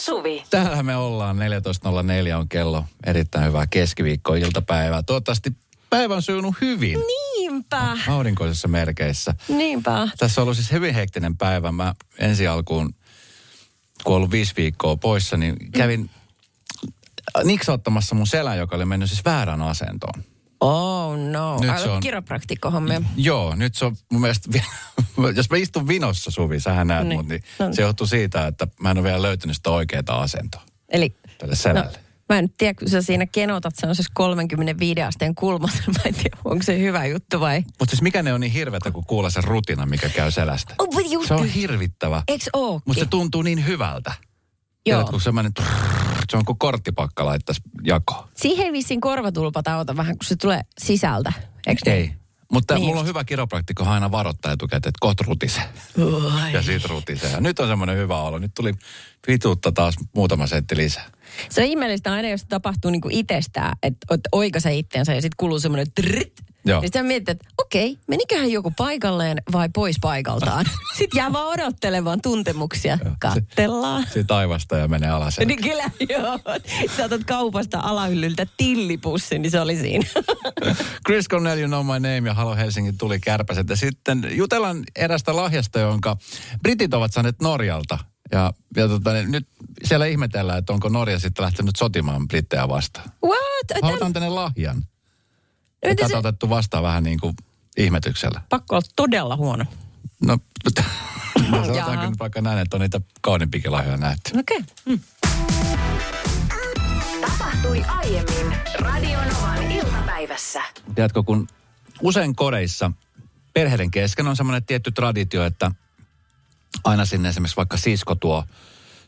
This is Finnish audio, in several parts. Suvi. Täällä me ollaan. 14.04 on kello. Erittäin hyvää keskiviikko-iltapäivää. Toivottavasti päivä on sujunut hyvin. Niinpä. Aurinkoisissa merkeissä. Niinpä. Tässä on ollut siis hyvin hektinen päivä. Mä ensi alkuun, kun ollut 5 viikkoa poissa, niin kävin niksauttamassa mun selän, joka oli mennyt siis väärään asentoon. Oh no. Aloit kiropraktikkohommia. Joo, nyt se on mun mielestä, jos mä istun vinossa, Suvi, sähän näet niin. Mut, niin no, se johtuu siitä, että mä en ole vielä löytynyt sitä oikeaa asentoa. Eli tälle selälle. No, mä en tiedä, kun sä siinä kenotat sellaisessa 35 asteen kulmassa, mä en tiedä, onko se hyvä juttu vai? Mutta siis mikä ne on niin hirveätä, kun kuulee sen rutina, mikä käy selästä. Oh, se on hirvittävä. Eiks ookin? Mutta se tuntuu niin hyvältä. Joo. Tiedätkö, kun semmoinen... Se on kuin korttipakka laittaisi jakoon. Siihen ei vissiin korvatulpata auta vähän, kun se tulee sisältä, eikö? Ei. Mutta niin mulla just on hyvä kiropraktikko aina varoittaa etukäteen, että kohta rutisee. Ja siitä rutisee. Ja nyt on semmoinen hyvä olo. Nyt tuli vituutta taas muutama sentti lisää. Se on ihmeellistä aina, jos tapahtuu niin kuin itsestään, että oikaisee itteensä ja sitten kuluu semmoinen trrrt. Joo. Ja sitten miettii, että okei, meniköhän joku paikalleen vai pois paikaltaan? Sitten jää vaan odottelemaan tuntemuksia. Kattellaan. Sitten taivasta ja menee alas. Niin kyllä, joo. Sä otat kaupasta alahyllyltä tillipussin, niin se oli siinä. Chris Cornell, You Know My Name ja Hello Helsinki tuli kärpäset. Ja sitten jutellaan erästä lahjasta, jonka britit ovat saaneet Norjalta. Ja nyt siellä ihmetellään, että onko Norja sitten lähtenyt sotimaan brittejä vastaan. What? Halutaan tänne lahjan. Ja tätä otettu vastaan vähän niin kuin ihmetyksellä. Pakko olla todella huono. No, sanotaan kyllä vaikka näin, että on niitä kauniimpikin lahjoja nähty. Okei. Okay. Mm. Tapahtui aiemmin Radio Novan iltapäivässä. Tiedätkö, kun usein kodeissa perheiden kesken on semmoinen tietty traditio, että aina sinne esimerkiksi vaikka sisko tuo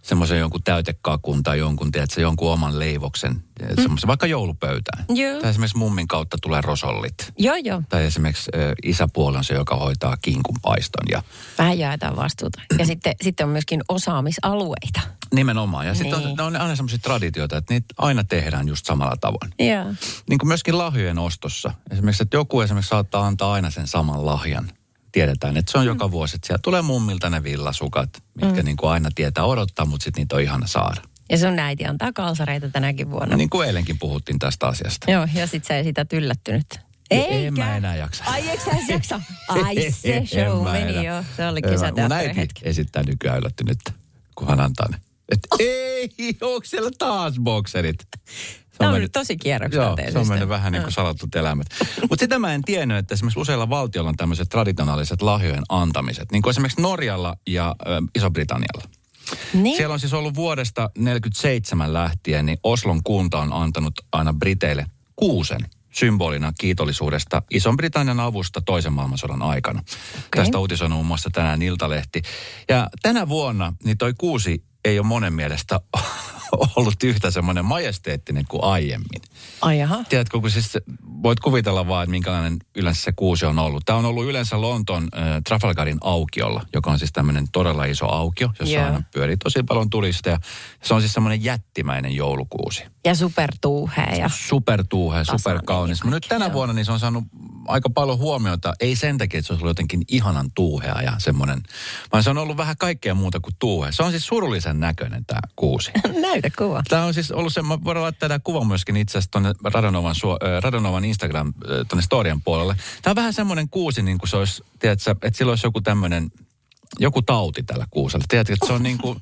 semmoisen jonkun täytekakun tai jonkun, tiedätkö, jonkun oman leivoksen, semmoisen vaikka joulupöytään. Joo. Tai esimerkiksi mummin kautta tulee rosollit. Joo, joo. Tai esimerkiksi isäpuoli on se, joka hoitaa kinkunpaiston. Ja... Vähän jaetaan vastuuta. Ja sitten on myöskin osaamisalueita. Nimenomaan. Ja sitten niin on aina semmoisia traditioita, että niitä aina tehdään just samalla tavoin. Joo. Niin kuin myöskin lahjojen ostossa. Esimerkiksi, että joku esimerkiksi saattaa antaa aina sen saman lahjan. Tiedetään, että se on joka vuosi, että siellä tulee mummilta ne villasukat, mitkä niin kuin aina tietää odottaa, mutta sitten niitä on ihana saada. Ja sun äiti antaa kalsareita tänäkin vuonna. Niin kuin eilenkin puhuttiin tästä asiasta. Joo, ja sit sä ei sitä yllättynyt. En mä enää jaksa. Ai, eikö sä jaksa? Ai, se show meni jo. Se oli kisateatterin hetki. Esittää nykyään yllättynyt, kun hän antaa ne. Että ei, onko siellä taas bokserit? Tämä on mennyt tosi kierroksena teisistä. Joo, se on mennyt vähän niin kuin salatut elämät. Mutta sitä mä en tiennyt, että esimerkiksi useilla valtioilla on tämmöiset traditionaaliset lahjojen antamiset. Niin kuin esimerkiksi Norjalla ja Iso-Britannialla. Niin. Siellä on siis ollut vuodesta 1947 lähtien, niin Oslon kunta on antanut aina briteille kuusen symbolina kiitollisuudesta Ison-Britannian avusta toisen maailmansodan aikana. Okay. Tästä uutisoinut muun muassa tänään Iltalehti. Ja tänä vuonna niin toi kuusi ei ole monen mielestä ollut yhtä semmoinen majesteettinen kuin aiemmin. Ai jaha. Tiedätkö, kun siis voit kuvitella vaan, että minkälainen yleensä se kuusi on ollut. Tämä on ollut yleensä Lontoon Trafalgarin aukiolla, joka on siis tämmöinen todella iso aukio, jossa aina pyörii tosi paljon turisteja. Se on siis semmoinen jättimäinen joulukuusi. Ja supertuuhea. Ja supertuuhea, superkaunis. Mutta nyt tänä vuonna niin se on saanut aika paljon huomiota. Ei sen takia, että se on ollut jotenkin ihanan tuuhea ja semmoinen, vaan se on ollut vähän kaikkea muuta kuin tuuhea. Se on siis surullisen näköinen tämä kuusi. Näytä kuva. Tämä on siis ollut se, mä voidaan laittaa tämä kuva myöskin itse asiassa tuonne Radio Novan Instagram tuonne storien puolelle. Tämä on vähän semmoinen kuusi, niin kuin se olisi, tiedätkö, että sillä olisi joku tämmöinen, joku tauti tällä kuusella. Tiedätkö, että se on niin kuin,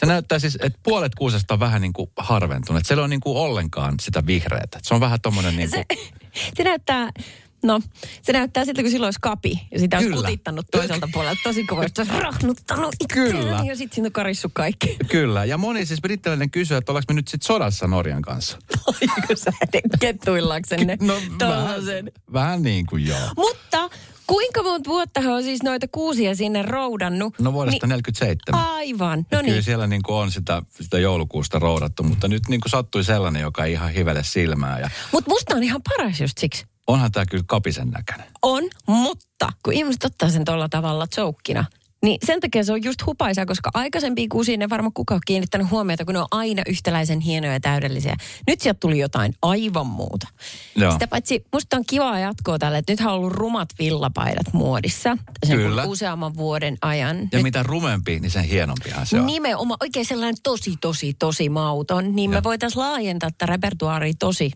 se näyttää siis, että puolet kuusesta on vähän niin kuin harventunut. Että se ei ole niin kuin ollenkaan sitä vihreätä. Se on vähän tommoinen niin kuin... Se näyttää... No, se näyttää siltä, kun silloin olisi kapi. Ja sitä olisi kutittanut toiselta puolelta tosi kovasti. Rahnuttanut itseään ja sitten siinä on karissu kaikki. Kyllä. Ja moni siis brittiläinen kysyy, että ollaanko me nyt sitten sodassa Norjan kanssa. Oliko sä kettuillaaksenne? No vähän niin kuin joo. Mutta kuinka monta vuottahan on siis noita kuusia sinne roudannut? No vuodesta 1947. Aivan. No niin. Kyllä siellä niin kuin on sitä joulukuusta roudattu, mutta nyt niin kuin sattui sellainen, joka ei ihan hivele silmään. Mutta musta on ihan paras just siksi. Onhan tämä kyllä kapisen näköinen. On, mutta kun ihmiset ottaa sen tuolla tavalla joukkina, Niin sen takia se on just hupaisaa, koska aikaisempiin kuusiin ei varmaan kukaan kiinnittänyt huomiota, kun ne on aina yhtäläisen hienoja ja täydellisiä. Nyt sieltä tuli jotain aivan muuta. Joo. Sitä paitsi musta on kivaa jatkoa tälle, että nythän on ollut rumat villapaidat muodissa. Sen kyllä. Useamman vuoden ajan. Ja nyt, mitä rumempi, niin sen hienompihan se on. Nimenomaan oikein sellainen tosi mauton. Niin joo. Me voitaisiin laajentaa tämä repertuaari tosi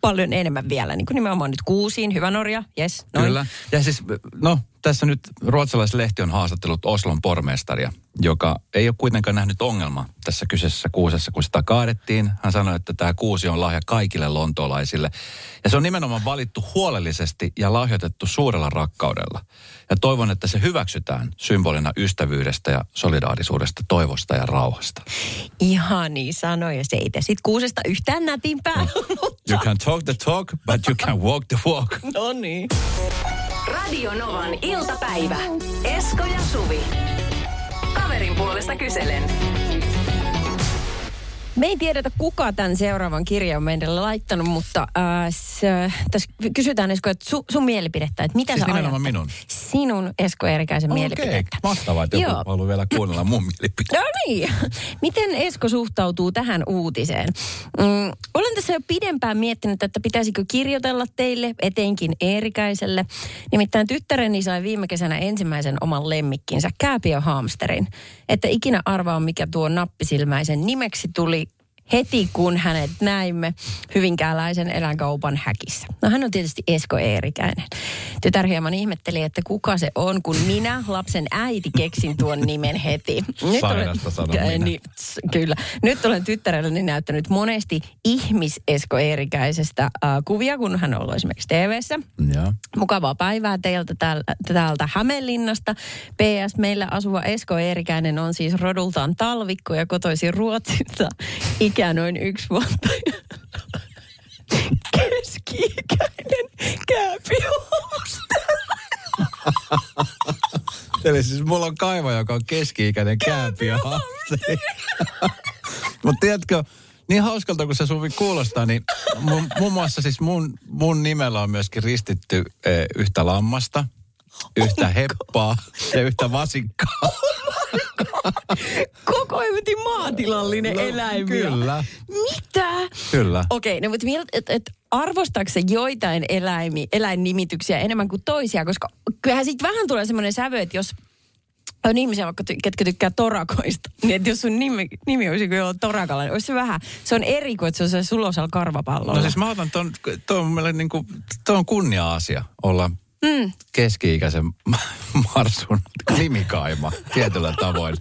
paljon enemmän vielä. Niin kuin nimenomaan nyt kuusiin. Hyvä Norja, jes, noin. Kyllä. Ja siis, no, tässä nyt ruotsalaislehti on haastattelut Oslon pormestaria, joka ei ole kuitenkaan nähnyt ongelmaa tässä kyseisessä kuusessa, kun sitä kaadettiin. Hän sanoi, että tämä kuusi on lahja kaikille lontoolaisille. Ja se on nimenomaan valittu huolellisesti ja lahjoitettu suurella rakkaudella. Ja toivon, että se hyväksytään symbolina ystävyydestä ja solidaarisuudesta, toivosta ja rauhasta. Ihan niin sanoi, ja se ei sitten kuusesta yhtään nätimpää. You can talk the talk, but you can walk the walk. No niin. Radio Novan iltapäivä. Esko ja Suvi. Kaverin puolesta kyselen. Me ei tiedetä, kuka tämän seuraavan kirjan meille laittanut, mutta tässä kysytään, Esko, että sun mielipidettä, että mitä siis sä ajattelet? Minun. Sinun, Esko Eerikäisen mielipidettä. Mahtavaa, että joku haluaa vielä kuunnella mun mielipidettä. No niin. Miten Esko suhtautuu tähän uutiseen? Olen tässä jo pidempään miettinyt, että pitäisikö kirjoitella teille, etenkin Eerikäiselle. Nimittäin tyttäreni sai viime kesänä ensimmäisen oman lemmikkinsä, kääpiöhamsterin. Että ikinä arvaa, mikä tuo nappisilmäisen nimeksi tuli. Heti kun hänet näimme hyvinkääläisen eläinkaupan häkissä. No hän on tietysti Esko Eerikäinen. Tytär hieman ihmetteli, että kuka se on, kun minä, lapsen äiti, keksin tuon nimen heti. Kyllä. Nyt olen tyttärelleni näyttänyt monesti ihmis-Esko Eerikäisestä kuvia, kun hän on ollut esimerkiksi TV:ssä. Ja. Mukavaa päivää teiltä täältä Hämeenlinnasta. PS, meillä asuva Esko Eerikäinen on siis rodultaan talvikko ja kotoisin Ruotsista. Ikä noin 1 vuotta. Keski-ikäinen kääpiöhamsteri. Eli siis mulla on kaiva, joka on keski-ikäinen kääpiöhamsteri. Mutta tiedätkö, niin hauskalta kun se Suvi kuulostaa, niin muun muassa siis mun nimellä on myöskin ristitty yhtä lammasta, yhtä heppaa ja yhtä vasikkaa. Koko hyvinkin maatilallinen eläimiä. Kyllä. Mitä? Kyllä. Okei, no mutta arvostaako se joitain eläinnimityksiä enemmän kuin toisia? Koska kyllähän siitä vähän tulee semmoinen sävy, että jos on ihmisiä vaikka, ketkä tykkää torakoista, niin että jos sun nimi olisi kun jollain torakalla, niin olisi se vähän. Se on eri kuin, että se on se sulosalla karvapallolla. No siis mä otan, tuon kunnia-asia olla keski-ikäisen marsun nimikaima tietyllä tavoin.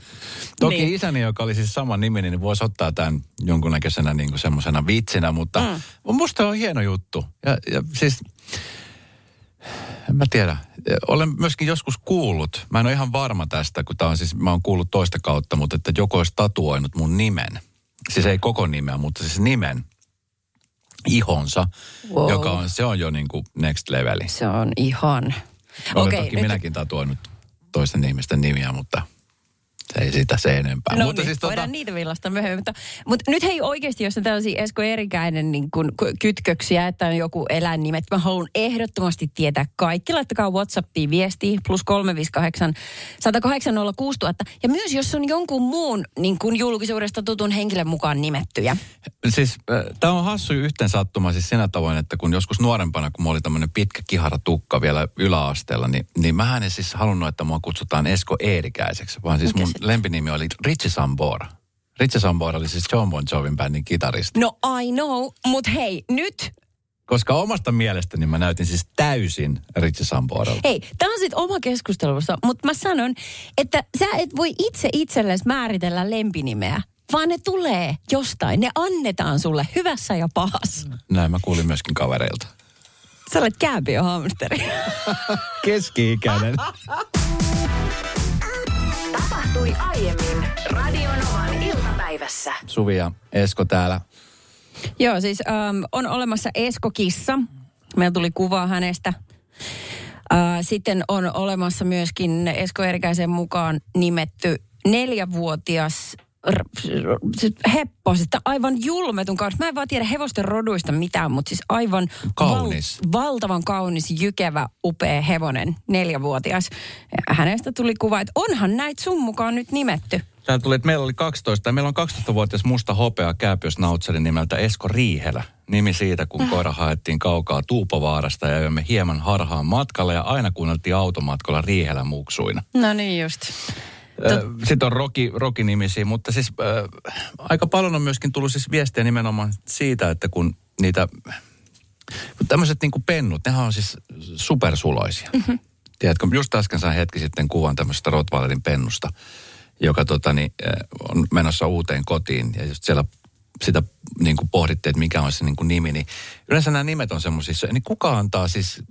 Toki niin. Isäni, joka oli siis sama nimi, niin voisi ottaa tämän jonkunnäköisenä niin semmoisena vitsinä, mutta musta on hieno juttu. Ja siis, en mä tiedä, olen myöskin joskus kuullut, mä en ole ihan varma tästä, kun tää on siis, mä oon kuullut toista kautta, mutta että joku olisi tatuoinut mun nimen. Siis ei koko nimeä, mutta siis nimen. Ihonsa, wow. Joka on, se on jo niin kuin next leveli. Se on ihan. Okei, toki minäkin tatuoinut toisten ihmisten nimiä, mutta ei sitä se enempää. No mutta niin, siis voidaan niitä villasta myöhemmin. Mutta nyt hei oikeasti, jos on tällaisia Esko Eerikäinen niin kun kytköksiä, että on joku eläinnimet, että mä haluan ehdottomasti tietää kaikki. Laittakaa WhatsAppiin viestiä, +358 108 06000. Ja myös jos on jonkun muun niin kun julkisuudesta tutun henkilön mukaan nimettyjä. Siis tämä on hassu yhteen sattuma siis siinä tavoin, että kun joskus nuorempana, kun mulla oli tämmöinen pitkä kiharatukka vielä yläasteella, niin mähän en siis halunnut, että mua kutsutaan Esko Eerikäiseksi, vaan siis mun lempinimi oli Richie Sambora. Richie Sambora oli siis John Bon Jovin bändin kitaristi. No I know, mutta hei, nyt. Koska omasta mielestäni mä näytin siis täysin Richie Samboralta. Hei, tää on sit oma keskustelussa, mutta mä sanon, että sä et voi itse itsellesi määritellä lempinimeä, vaan ne tulee jostain. Ne annetaan sulle hyvässä ja pahassa. Näin mä kuulin myöskin kavereilta. Sä olet kääpiöhamsteri. Keski-ikäinen. Tapahtui aiemmin Radio Novan iltapäivässä. Suvi ja Esko täällä. Joo, siis on olemassa Esko-kissa. Meillä tuli kuvaa hänestä. Sitten on olemassa myöskin Esko Eerikäisen mukaan nimetty 4-vuotias heppo, sitä aivan julmetun kaunis. Mä en vaan tiedä hevosten roduista mitään, mutta siis aivan kaunis. Valtavan kaunis, jykevä, upea hevonen, 4-vuotias. Hänestä tuli kuva, että onhan näitä sun mukaan nyt nimetty. Täällä tuli, että meillä oli 12, ja meillä on 12-vuotias musta hopea kääpiösnautseli nimeltä Esko Riihelä. Nimi siitä, kun koira haettiin kaukaa Tuupovaarasta ja jöimme hieman harhaan matkalla ja aina kuunneltiin automatkalla Riihelä muksuina. No niin just. Sitten on Roki-nimisiä, mutta siis aika paljon on myöskin tullut siis viestiä nimenomaan siitä, että kun niitä, kun tämmöiset niin kuin pennut, nehän on siis supersuloisia. Mm-hmm. Tiedätkö, just äsken sain hetki sitten kuvan tämmöisestä Rottweilerin pennusta, joka on menossa uuteen kotiin ja just siellä sitä niin kuin pohdittiin, että mikä on se niin kuin nimi. Niin yleensä nämä nimet on semmoisissa, niin kuka antaa siis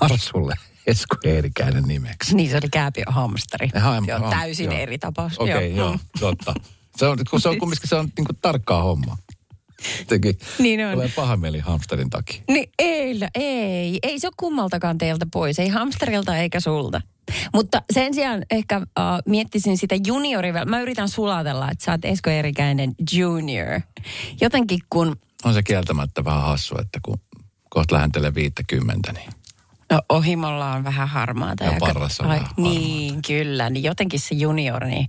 Marsulle Esko Eerikäinen nimeksi? Niin, se oli kääpiöhamsteri. Joo, täysin joo. Eri tapaus. Okei, joo, totta. Se on kumminkin niin kuin tarkkaa hommaa. Jotenkin niin on. Tulee paha mieli hamsterin takia. Niin, ei se ole kummaltakaan teiltä pois. Ei hamsterilta eikä sulta. Mutta sen sijaan ehkä miettisin sitä juniorivel. Mä yritän sulatella, että sä oot Esko Eerikäinen junior. Jotenkin kun... On se kieltämättä vähän hassua, että kun kohta lähentelee 50, niin... No ohimolla on vähän harmaata. Ja varrassa on vähän harmaata. Niin, kyllä. Niin jotenkin se junior, niin...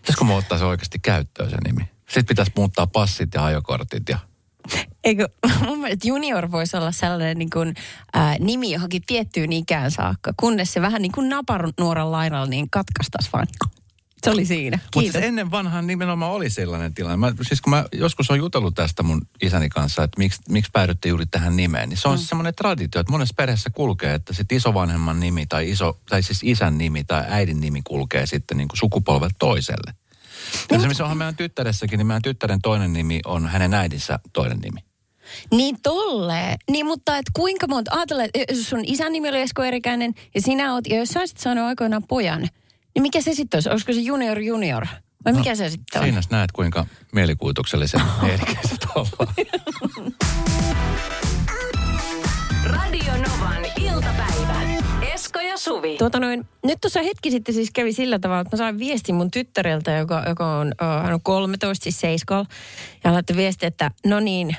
Pitäisikö mä ottaa se oikeasti käyttöön se nimi? Sitten pitäisi muuttaa passit ja ajokortit ja... Eikö, mun mielestä junior voisi olla sellainen niin kuin, nimi johonkin tiettyyn ikään saakka, kunnes se vähän niin kuin napanuoran lainalla niin katkaistaisi vaan. Se oli siinä. Mutta siis ennen vanhaan nimenomaan oli sellainen tilanne. Kun mä joskus on jutellut tästä mun isäni kanssa, että miksi päädytte juuri tähän nimeen, niin se on semmoinen traditio, että monessa perheessä kulkee, että sit isovanhemman nimi tai siis isän nimi tai äidin nimi kulkee sitten niin kuin sukupolvelta toiselle. Esimerkiksi onhan meidän tyttäressäkin, niin meidän tyttären toinen nimi on hänen äidinsä toinen nimi. Niin tolleen. Niin, mutta et kuinka monta, ajatella, jos sun isän nimi oli Esko Eerikäinen ja sinä oot, ja jos sä olisit saanut aikoinaan pojan, niin mikä se sitten olisi? Olisiko se junior? Vai mikä se sitten on? Siinä näet, kuinka mielikuvituksellisen Eerikäiset ollaan. Radio Novan iltapäivä. Esko ja Suvi. Nyt tuossa hetki sitten siis kävi sillä tavalla, että mä sain viestin mun tyttäreltä, joka on, hän on 13, siis 7, ja laittoi viesti, että no niin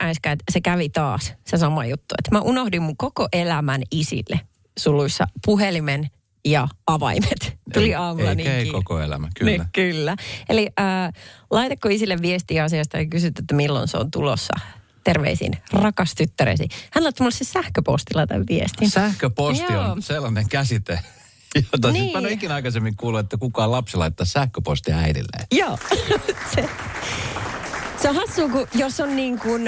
äiskä, että se kävi taas, se sama juttu. Että mä unohdin mun koko elämän isille, suluissa puhelimen ja avaimet. Tuli aamulla niinkin. Ei koko elämä, kyllä. Niin, kyllä. Eli laitako isille viestiä asiasta ja kysyt, että milloin se on tulossa. Terveisiin, rakas tyttäresi. Hän laittoi mulle siis sähköpostilla tämän viestin. Sähköposti on sellainen käsite, jota niin. Siis mä en ole ikinä aikaisemmin kuullut, että kukaan lapsi laittaa sähköpostia äidilleen. Joo. Se on hassua, kun jos on niin kuin,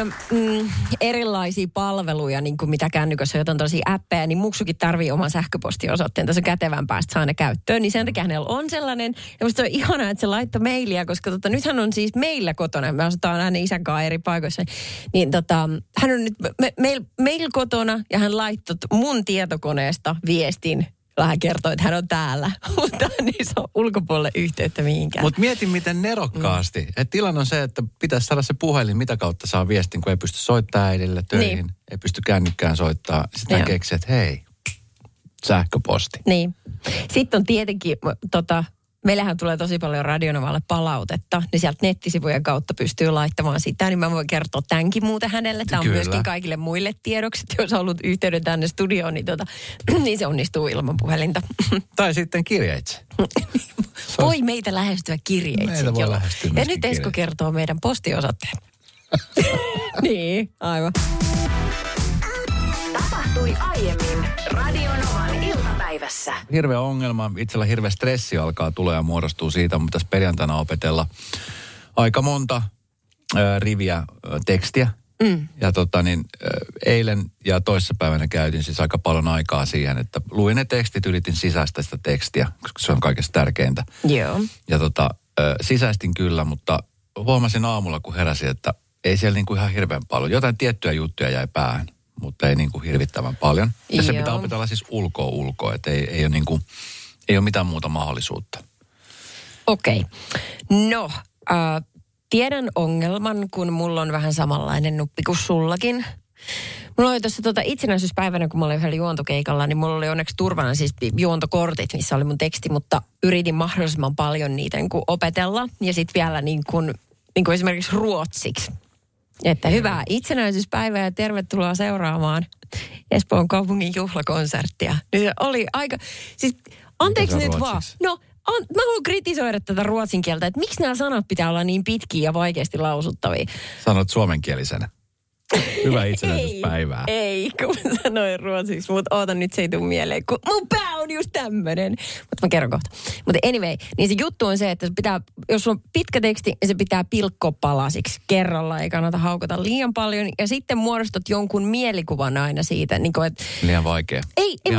erilaisia palveluja, niin kuin mitä kännykössä on jotain tosia appeja, niin muksukin tarvii oman sähköpostiosoitteen. Tässä on kätevän päästä saa aina käyttöön, niin sen takia hänellä on sellainen. Ja musta on ihanaa, että se laittoi mailia, koska nythän on siis meillä kotona. Me asutaan aina isän kanssa eri paikoissa. Niin hän on nyt meillä kotona ja hän laittoi mun tietokoneesta viestin. Vähän kertoo, että hän on täällä, mutta niin se on ulkopuolelle yhteyttä mihinkään. Mutta mietin, miten nerokkaasti. Et tilanne on se, että pitäisi saada se puhelin, mitä kautta saa viestin, kun ei pysty soittamaan äidille töihin, niin. Ei pysty kännykkään soittamaan. Sitten keksii, että hei, sähköposti. Niin. Sitten on tietenkin, meillähän tulee tosi paljon Radio Novalle palautetta, niin sieltä nettisivujen kautta pystyy laittamaan sitä, niin mä voin kertoa tämänkin muuten hänelle. Tämä on myöskin kaikille muille tiedoksi, jos on ollut yhteyden tänne studioon, niin, niin se onnistuu ilman puhelinta. Tai sitten kirjeitse. Voi meitä lähestyä kirjeitse. Meitä voi lähestyä. Ja nyt Esko kertoo meidän postiosoitteen. Niin, aivan. Tapahtui aiemmin Radio Novan iltapäivässä. Hirveä ongelma, itsellä hirveä stressi alkaa tulla ja muodostuu siitä, mutta pitäisi perjantaina opetella aika monta riviä tekstiä. Ja eilen ja toissapäivänä käytin siis aika paljon aikaa siihen, että luin ne tekstit, yritin sisäistää sitä tekstiä, koska se on kaikista tärkeintä. Joo. Ja sisäistin kyllä, mutta huomasin aamulla, kun heräsin, että ei siellä niin kuin ihan hirveän paljon. Jotain tiettyjä juttuja jäi päähän. Mutta ei niin kuin hirvittävän paljon. Ja se pitää opetella siis ulkoa, että ei ole niin kuin, ei ole mitään muuta mahdollisuutta. Okei. No, tiedän ongelman, kun mulla on vähän samanlainen nuppi kuin sullakin. Mulla oli tuossa itsenäisyyspäivänä, kun mä olin yhdellä juontokeikalla, niin mulla oli onneksi turvana siis juontokortit, missä oli mun teksti, mutta yritin mahdollisimman paljon niitä niin kuin opetella. Ja sitten vielä niin kuin esimerkiksi ruotsiksi. Että hyvää itsenäisyyspäivää ja tervetuloa seuraamaan Espoon kaupungin juhlakonserttia. Niin oli aika, siis anteeksi nyt ruotsiksi? Vaan. No, mä haluan kritisoida tätä ruotsin kieltä, että miksi nämä sanat pitää olla niin pitkiä ja vaikeasti lausuttavia. Sanot suomenkielisenä. Hyvää itsenäisyyspäivää. Ei, kun mä sanoin ruotsiksi, mutta ootan nyt se ei tule mieleen, kun mun pää on just tämmönen. Mutta mä kerron kohta. Mutta anyway, niin se juttu on se, että se pitää, jos on pitkä teksti, niin se pitää pilkkoa palasiksi kerralla. Ei kannata haukata liian paljon. Ja sitten muodostat jonkun mielikuvan aina siitä. Niin kun, et... Liian vaikea.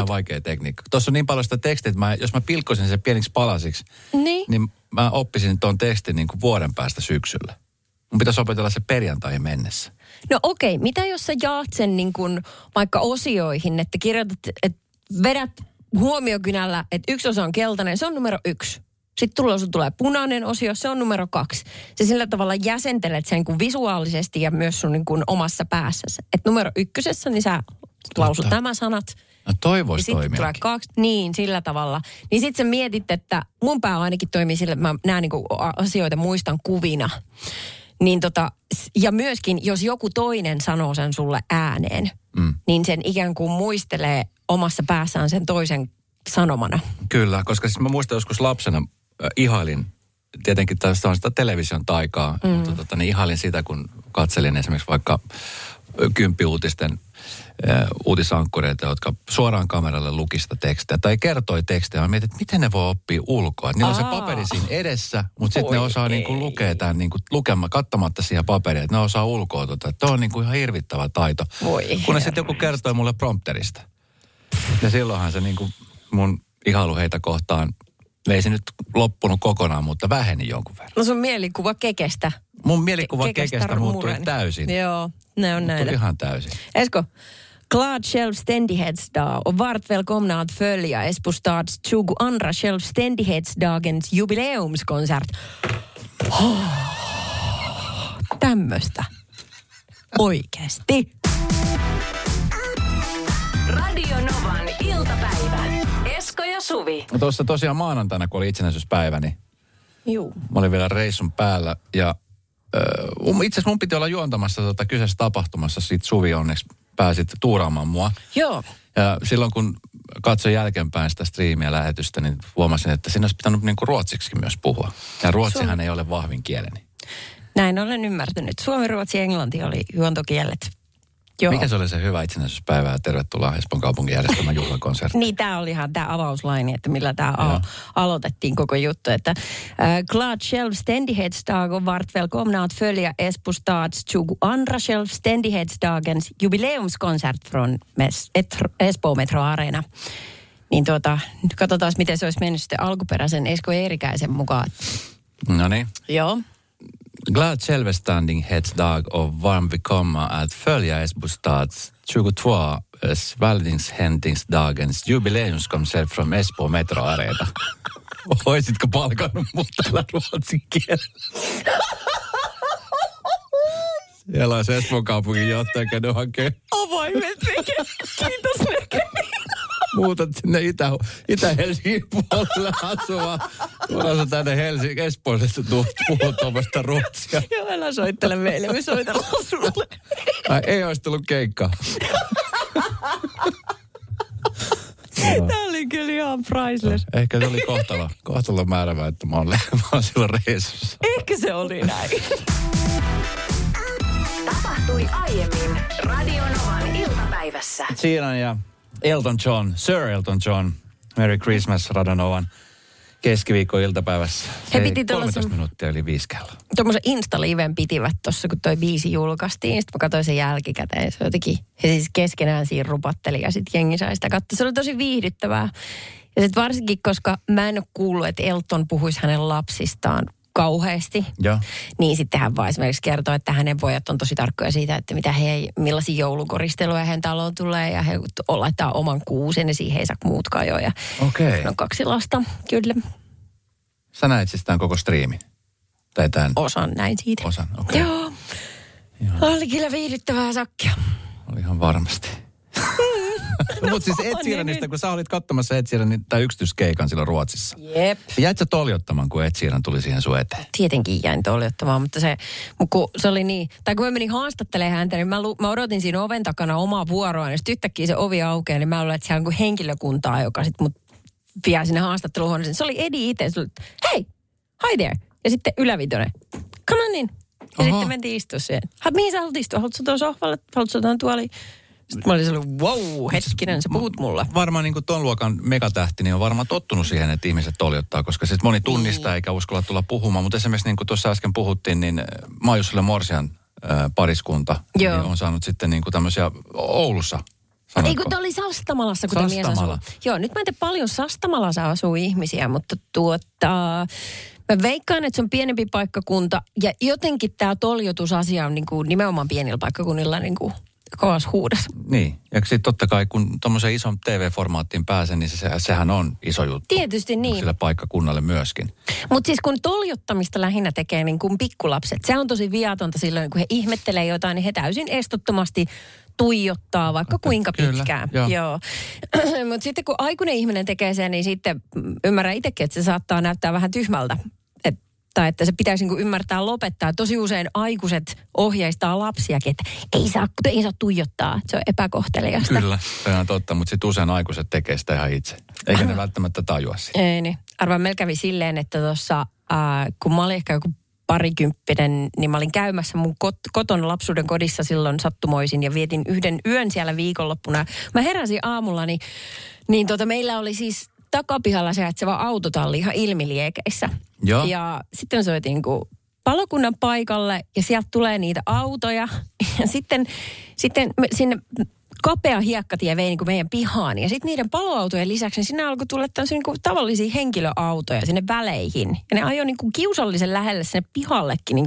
Vaikea tekniikka. Tuossa on niin paljon sitä tekstiä, että jos mä pilkkoisin sen pieniksi palasiksi, niin mä oppisin tuon tekstin niin kuin vuoden päästä syksyllä. Mun pitäisi opetella se perjantaihin mennessä. No okei, mitä jos sä jaat sen niin kun, vaikka osioihin, että kirjoitat, että vedät huomiokynällä, että yksi osa on keltainen, se on numero 1. Sitten sun tulee punainen osio, se on numero 2. Se sillä tavalla jäsentelet sen kun visuaalisesti ja myös sun niin kun, omassa päässäsi. Että numero 1, niin sä lausut nämä sanat. No toi voisi toimia. Ja sitten tulee 2, niin sillä tavalla. Niin sitten sä mietit, että mun pää ainakin toimii sillä, että mä nää niin kun, asioita muistan kuvina. Niin ja myöskin, jos joku toinen sanoo sen sulle ääneen, niin sen ikään kuin muistelee omassa päässään sen toisen sanomana. Kyllä, koska siis mä muistan joskus lapsena ihailin, tietenkin tässä on sitä television taikaa, mutta niin ihailin sitä, kun katselin esimerkiksi vaikka 10 uutisten uutisankkureita, jotka suoraan kameralle luki sitä tekstiä tai kertoi tekstiä. Mä mietin, että miten ne voi oppia ulkoa. Että niillä on se paperi siinä edessä, mutta sitten ne osaa niinku lukea tämän niinku kattamatta siihen paperia, että ne osaa ulkoa. Tuo on niinku ihan hirvittävä taito. Kunnes sitten joku kertoi mulle prompterista. Ja silloinhan se niinku mun ihailu heitä kohtaan ei se nyt loppunut kokonaan, mutta väheni jonkun verran. No sun mielikuva kekestä. Mun mielikuva kekestä muuttui täysin. Joo, ne on näin. Ihan täysin. Esko, glad självständighetsdag och vart välkomna att följa Espo stads 22:a självständighetsdagens jubileumskonsert. Tämmöstä. Oikeesti. Radio Novan iltapäivä. Esko ja Suvi. No tuossa tosiaan maanantaina, kun oli itsenäisyyspäivä, niin mä olin vielä reissun päällä ja itse asiassa mun piti olla juontamassa kyseessä tapahtumassa, sit Suvi onneksi pääsit tuuraamaan mua. Joo. Ja silloin kun katsoin jälkeenpäin sitä striimiä lähetystä, niin huomasin, että siinä olisi pitänyt niin kuin ruotsiksikin myös puhua. Ja ruotsihan ei ole vahvin kieleni. Näin olen ymmärtänyt. Suomi, ruotsi, englanti oli juontokielet. Joo. Mikä se oli se hyvä itsenäisyyspäivää? Tervetuloa Espoon kaupungin järjestämään juhlakonserttiin. Niin, tämä oli ihan tämä avauslaini, että millä tämä aloitettiin koko juttu. Että glad självständighetsdag och vart välkomna att följa Espo stads 22:a självständighetsdagens jubileumskonsert från Espoon Metro Arena. Niin katsotaan, miten se olisi mennyt sitten alkuperäisen Esko Eerikäisen mukaan. No niin. Joo. Glad självständighetsdag och varmt välkomna att följa Esbo stads 22 svällningshändingsdagens jubileumskonsert från Espo Metro Arena. Oisitko palkannut mut tällä ruotsin kielellä? Siellä on se Espoon kaupungin johtaja, kenen hakee. Avaimet veke, kiitos näkemiin. Muutat sinne Itä-Helsingin puolelle asuvaa. Tuodaan se tänne Helsingin Espoosesta puhutomasta ruotsia. Joo, älä soittele meille, me soitellaan sulle. Ei olisi tullut keikkaa. Tämä oli kyllä ihan priceless. Ehkä se oli kohtalo määrävä, että mä olen silloin reissussa. Ehkä se oli näin. Tapahtui aiemmin Radio Novan iltapäivässä. Siiran ja Elton John, Sir Elton John, Merry Christmas Radio Novan keskiviikon iltapäivässä. He piti 13 minuuttia yli 5:00. Tuommoisen Insta-liven pitivät tuossa, kun toi biisi julkaistiin. Sitten mä katsoin sen jälkikäteen. Se jotenkin, he siis keskenään siinä rupatteli ja sitten jengi sai sitä katsoa. Se oli tosi viihdyttävää. Ja sitten varsinkin, koska mä en ole kuullut, että Elton puhuisi hänen lapsistaan kauheasti. Ja. Niin sitten hän vaan esimerkiksi kertoo, että hänen pojat on tosi tarkkoja siitä, että mitä millaisia joulukoristeluja hän taloon tulee ja he laittaa oman kuusen ja siihen ei saa muutkaan jo. Okei. On 2 lasta, kyllä. Sä näit siis tämän koko striimin? Tai tämän? Osan näin siitä. Osan, okei. Joo. Oli kyllä viihdyttävää sakkia. Ihan varmasti. No, mutta siis Etsiranista, kun sä olit katsomassa Etsiranin tai yksityiskeikan silloin Ruotsissa. Jep. Jäit sä toljottamaan, kun Etsiran tuli siihen sun eteen? Tietenkin jäin toljottamaan, mutta se oli niin. Tai kun mä menin haastattelemaan häntä, niin mä odotin siinä oven takana omaa vuoroa. Ja sitten yhtäkkiä se ovi aukeaa, niin mä luulen, että siellä on henkilökuntaa, joka sitten mut vie sinne haastatteluhuoneeseen. Se oli Edi itse. Hei, hi there. Ja sitten ylävitonen. Come on in. Ja sitten mentiin istua siihen. Mihin sä haluat istua? Haluatko sä tuon sohvalle? Haluatko sä tuon tuoliin? Sitten mä olin sellainen, wow, hetkinen, sä puhut mulla. Varmaan niin kuin ton luokan megatähti, niin on varmaan tottunut siihen, että ihmiset toljottaa, koska siis moni tunnistaa eikä uskalla tulla puhumaan. Mutta esimerkiksi niin kuin tuossa äsken puhuttiin, niin Maijusille Morsian pariskunta niin on saanut sitten niin kuin tämmöisiä Oulussa. Ei kun tämä oli Sastamalassa, kun tämä mies asuu. Joo, nyt mä en tiedä paljon Sastamalassa asuu ihmisiä, mutta mä veikkaan, että se on pienempi paikkakunta ja jotenkin tämä toljotusasia on niin kuin nimenomaan pienillä paikkakunnilla niin kuin kovassa huudessa. Niin, ja sitten totta kai kun tuommoisen ison TV-formaattiin pääsee, niin sehän on iso juttu. Tietysti niin. Sillä paikkakunnalle myöskin. Mutta siis kun toljottamista lähinnä tekee niin kuin pikkulapset, se on tosi viatonta silloin, kun he ihmettelee jotain, niin he täysin estottomasti tuijottaa vaikka kuinka pitkään. Joo. Mutta sitten kun aikuinen ihminen tekee sen, niin sitten ymmärrän itsekin, että se saattaa näyttää vähän tyhmältä. Tai että se pitäisi niinku ymmärtää lopettaa. Tosi usein aikuiset ohjeistaa lapsiakin, että ei saa tuijottaa. Se on epäkohteliasta. Kyllä, se on totta, mutta sitten usein aikuiset tekee sitä ihan itse. Eikä ne välttämättä tajua sitä. Ei niin. Arvaan, meillä kävi silleen, että tuossa, kun mä olin ehkä joku parikymppinen, niin mä olin käymässä mun koton lapsuuden kodissa silloin sattumoisin ja vietin yhden yön siellä viikonloppuna. Mä heräsin aamulla, niin meillä oli siis takapihalla sijaitseva autotalli ihan ilmiliekeissä. Joo. Ja sitten soitin palokunnan paikalle ja sieltä tulee niitä autoja. Ja sitten sinne kapea hiekkatie vei meidän pihaan. Ja sitten niiden paloautojen lisäksi niin sinne alkoi tulla tämmöisiä tavallisia henkilöautoja sinne väleihin. Ja ne ajoi kiusallisen lähelle sinne pihallekin.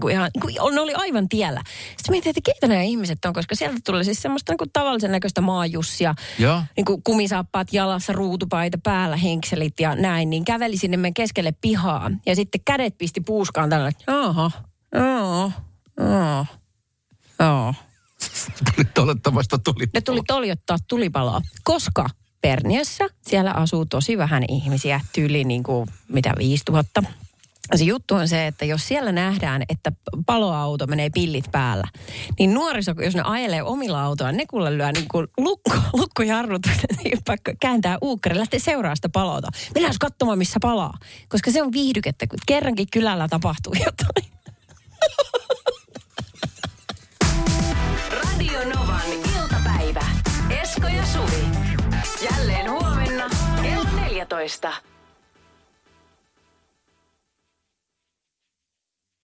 Ne oli aivan tiellä. Sitten mietin, että keitä nämä ihmiset on, koska sieltä tuli siis semmoista tavallisen näköistä maajussia. Kumisaappaat jalassa, ruutupaita päällä, henkselit ja näin. Niin käveli sinne meidän keskelle pihaa. Ja sitten kädet pisti puuskaan tällä, että Tuli. Ne tuli toljottaa tulipaloa, koska Perniössä siellä asuu tosi vähän ihmisiä, tyyli 5000. Se juttu on se, että jos siellä nähdään, että paloauto menee pillit päällä, niin nuoriso, jos ne ajelee omilla autoilla, ne kuule lyö lukkojarrut, vaikka kääntää uukkarin, lähtee seuraamaan sitä palota. Mennään katsomaan, missä palaa, koska se on viihdykettä, kun kerrankin kylällä tapahtuu jotain. Novan iltapäivä. Esko ja Suvi. Jälleen huomenna kello 14.